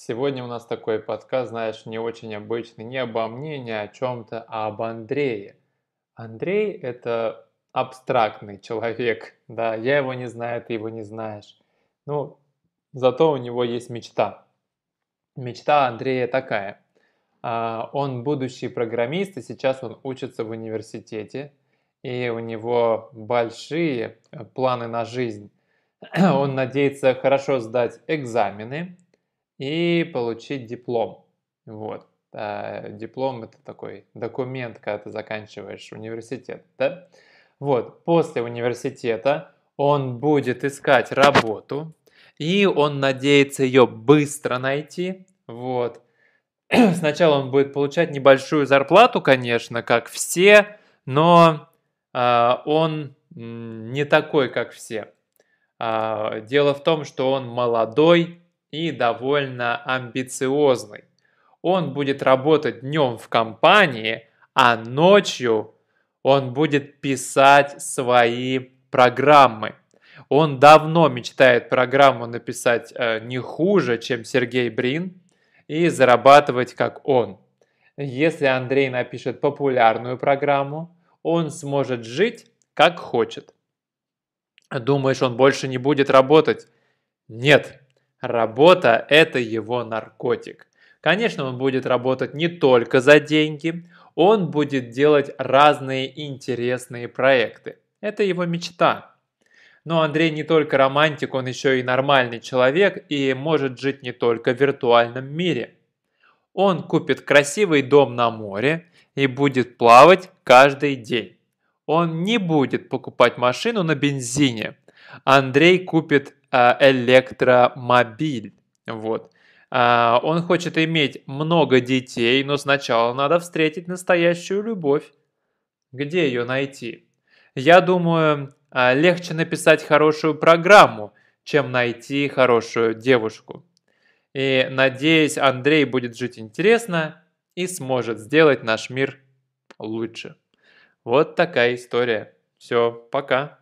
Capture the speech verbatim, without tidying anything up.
Сегодня у нас такой подкаст, знаешь, не очень обычный, не обо мне, не о чем-то, а об Андрее. Андрей — это абстрактный человек, да, я его не знаю, ты его не знаешь. Ну, зато у него есть мечта. Мечта Андрея такая. Он будущий программист, и сейчас он учится в университете, и у него большие планы на жизнь. Он надеется хорошо сдать экзамены и получить диплом. Вот. Диплом — это такой документ, когда ты заканчиваешь университет, да? Вот. После университета он будет искать работу, и он надеется ее быстро найти. Вот. Сначала он будет получать небольшую зарплату, конечно, как все, но э, он не такой, как все. Э, дело в том, что он молодой и довольно амбициозный. Он будет работать днем в компании, а ночью он будет писать свои программы. Он давно мечтает программу написать э, не хуже, чем Сергей Брин, и зарабатывать как он. Если Андрей напишет популярную программу, он сможет жить как хочет. Думаешь, он больше не будет работать? Нет. Работа – это его наркотик. Конечно, он будет работать не только за деньги, он будет делать разные интересные проекты. Это его мечта. Но Андрей не только романтик, он еще и нормальный человек и может жить не только в виртуальном мире. Он купит красивый дом на море и будет плавать каждый день. Он не будет покупать машину на бензине. Андрей купит электромобиль. Вот. Он хочет иметь много детей, но сначала надо встретить настоящую любовь. Где ее найти? Я думаю, легче написать хорошую программу, чем найти хорошую девушку. И, надеюсь, Андрей будет жить интересно и сможет сделать наш мир лучше. Вот такая история. Все, пока.